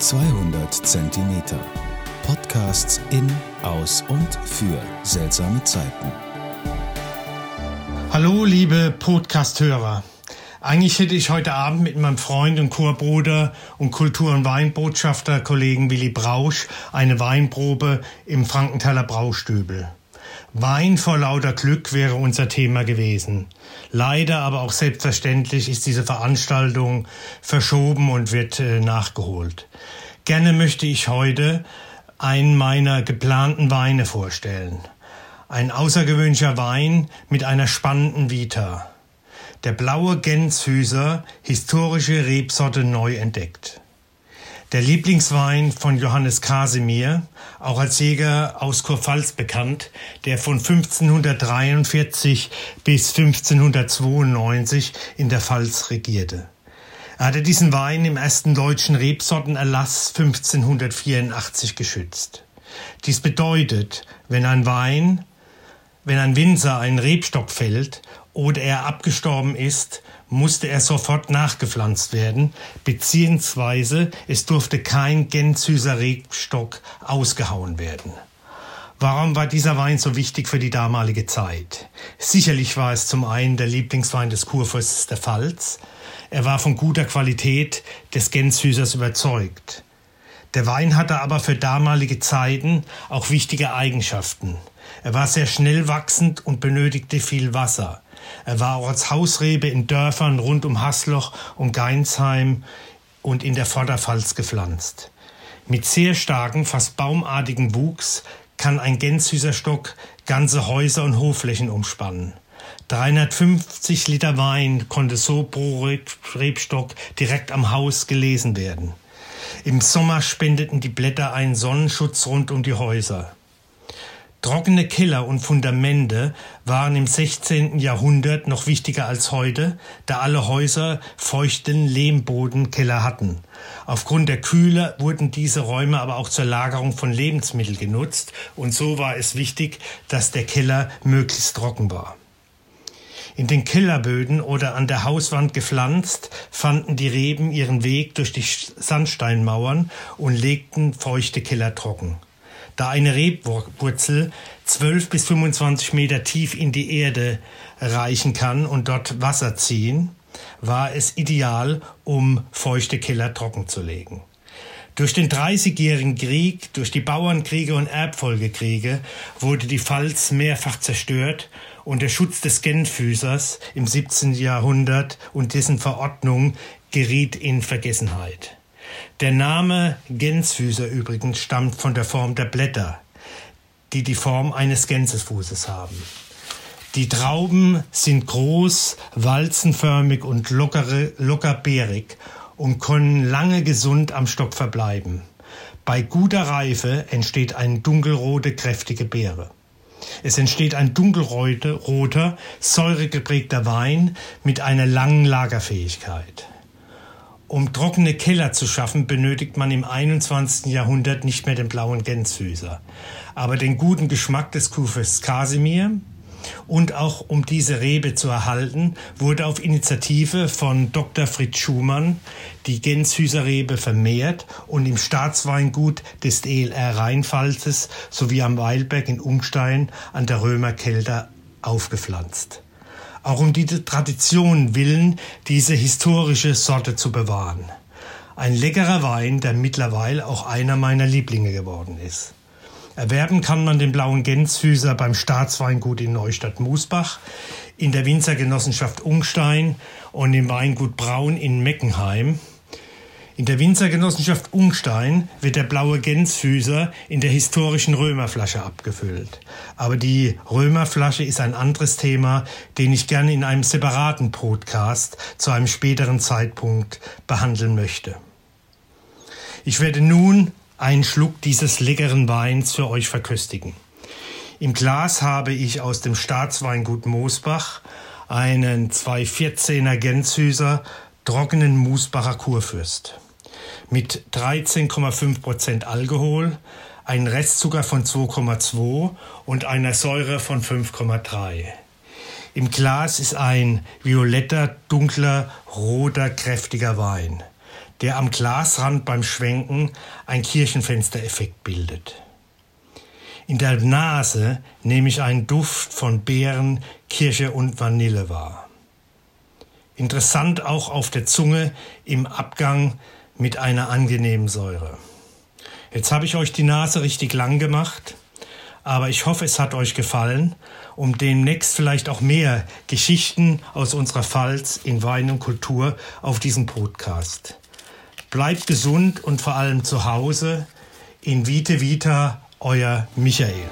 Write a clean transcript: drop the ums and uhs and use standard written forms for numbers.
200 Zentimeter. Podcasts in, aus und für seltsame Zeiten. Hallo liebe Podcast-Hörer. Eigentlich hätte ich heute Abend mit meinem Freund und Chorbruder und Kultur- und Weinbotschafter-Kollegen Willi Brausch eine Weinprobe im Frankenthaler Braustübel. Wein vor lauter Glück wäre unser Thema gewesen. Leider, aber auch selbstverständlich, ist diese Veranstaltung verschoben und wird nachgeholt. Gerne möchte ich heute einen meiner geplanten Weine vorstellen. Ein außergewöhnlicher Wein mit einer spannenden Vita. Der blaue Gänzhüßer, historische Rebsorte neu entdeckt. Der Lieblingswein von Johannes Kasimir, auch als Jäger aus Kurpfalz bekannt, der von 1543 bis 1592 in der Pfalz regierte. Er hatte diesen Wein im ersten deutschen Rebsortenerlass 1584 geschützt. Dies bedeutet, wenn ein Winzer einen Rebstock fällt oder er abgestorben ist, musste er sofort nachgepflanzt werden, beziehungsweise es durfte kein Gänzhüßer Rebstock ausgehauen werden. Warum war dieser Wein so wichtig für die damalige Zeit? Sicherlich war es zum einen der Lieblingswein des Kurfürstes der Pfalz. Er war von guter Qualität des Gänzhüßers überzeugt. Der Wein hatte aber für damalige Zeiten auch wichtige Eigenschaften. Er war sehr schnell wachsend und benötigte viel Wasser. Er war auch als Hausrebe in Dörfern rund um Hassloch und Geinsheim und in der Vorderpfalz gepflanzt. Mit sehr starkem, fast baumartigen Wuchs kann ein Gänzhüßerstock ganze Häuser und Hofflächen umspannen. 350 Liter Wein konnte so pro Rebstock direkt am Haus gelesen werden. Im Sommer spendeten die Blätter einen Sonnenschutz rund um die Häuser. Trockene Keller und Fundamente waren im 16. Jahrhundert noch wichtiger als heute, da alle Häuser feuchten Lehmbodenkeller hatten. Aufgrund der Kühle wurden diese Räume aber auch zur Lagerung von Lebensmitteln genutzt und so war es wichtig, dass der Keller möglichst trocken war. In den Kellerböden oder an der Hauswand gepflanzt, fanden die Reben ihren Weg durch die Sandsteinmauern und legten feuchte Keller trocken. Da eine Rebwurzel 12 bis 25 Meter tief in die Erde reichen kann und dort Wasser ziehen, war es ideal, um feuchte Keller trocken zu legen. Durch den Dreißigjährigen Krieg, durch die Bauernkriege und Erbfolgekriege wurde die Pfalz mehrfach zerstört und der Schutz des Gänzhüßers im 17. Jahrhundert und dessen Verordnung geriet in Vergessenheit. Der Name Gänzhüßer übrigens stammt von der Form der Blätter, die die Form eines Gänsefußes haben. Die Trauben sind groß, walzenförmig und locker beerig und können lange gesund am Stock verbleiben. Bei guter Reife entsteht eine dunkelrote, kräftige Beere. Es entsteht ein dunkelroter, säuregeprägter Wein mit einer langen Lagerfähigkeit. Um trockene Keller zu schaffen, benötigt man im 21. Jahrhundert nicht mehr den blauen Gänzhüßer, aber den guten Geschmack des Kurfürsts Kasimir. Und auch um diese Rebe zu erhalten, wurde auf Initiative von Dr. Fritz Schumann die Gänzhüßerrebe vermehrt und im Staatsweingut des DLR Rheinpfalzes sowie am Weilberg in Umstein an der Römerkelter aufgepflanzt. Auch um die Tradition willen, diese historische Sorte zu bewahren. Ein leckerer Wein, der mittlerweile auch einer meiner Lieblinge geworden ist. Erwerben kann man den blauen Gänzhüßer beim Staatsweingut in Neustadt-Mußbach, in der Winzergenossenschaft Ungstein und im Weingut Braun in Meckenheim. In der Winzergenossenschaft Umstein wird der blaue Gänzhüßer in der historischen Römerflasche abgefüllt. Aber die Römerflasche ist ein anderes Thema, den ich gerne in einem separaten Podcast zu einem späteren Zeitpunkt behandeln möchte. Ich werde nun einen Schluck dieses leckeren Weins für euch verköstigen. Im Glas habe ich aus dem Staatsweingut Moosbach einen 2,14er Gänzhüßer, trockenen Mußbacher Kurfürst. Mit 13,5% Alkohol, einem Restzucker von 2,2 und einer Säure von 5,3. Im Glas ist ein violetter, dunkler, roter, kräftiger Wein. der am Glasrand beim Schwenken ein Kirchenfenstereffekt bildet. In der Nase nehme ich einen Duft von Beeren, Kirsche und Vanille wahr. Interessant auch auf der Zunge im Abgang mit einer angenehmen Säure. Jetzt habe ich euch die Nase richtig lang gemacht, aber ich hoffe, es hat euch gefallen, um demnächst vielleicht auch mehr Geschichten aus unserer Pfalz in Wein und Kultur auf diesem Podcast. Bleibt gesund und vor allem zu Hause. In Vite Vita, euer Michael.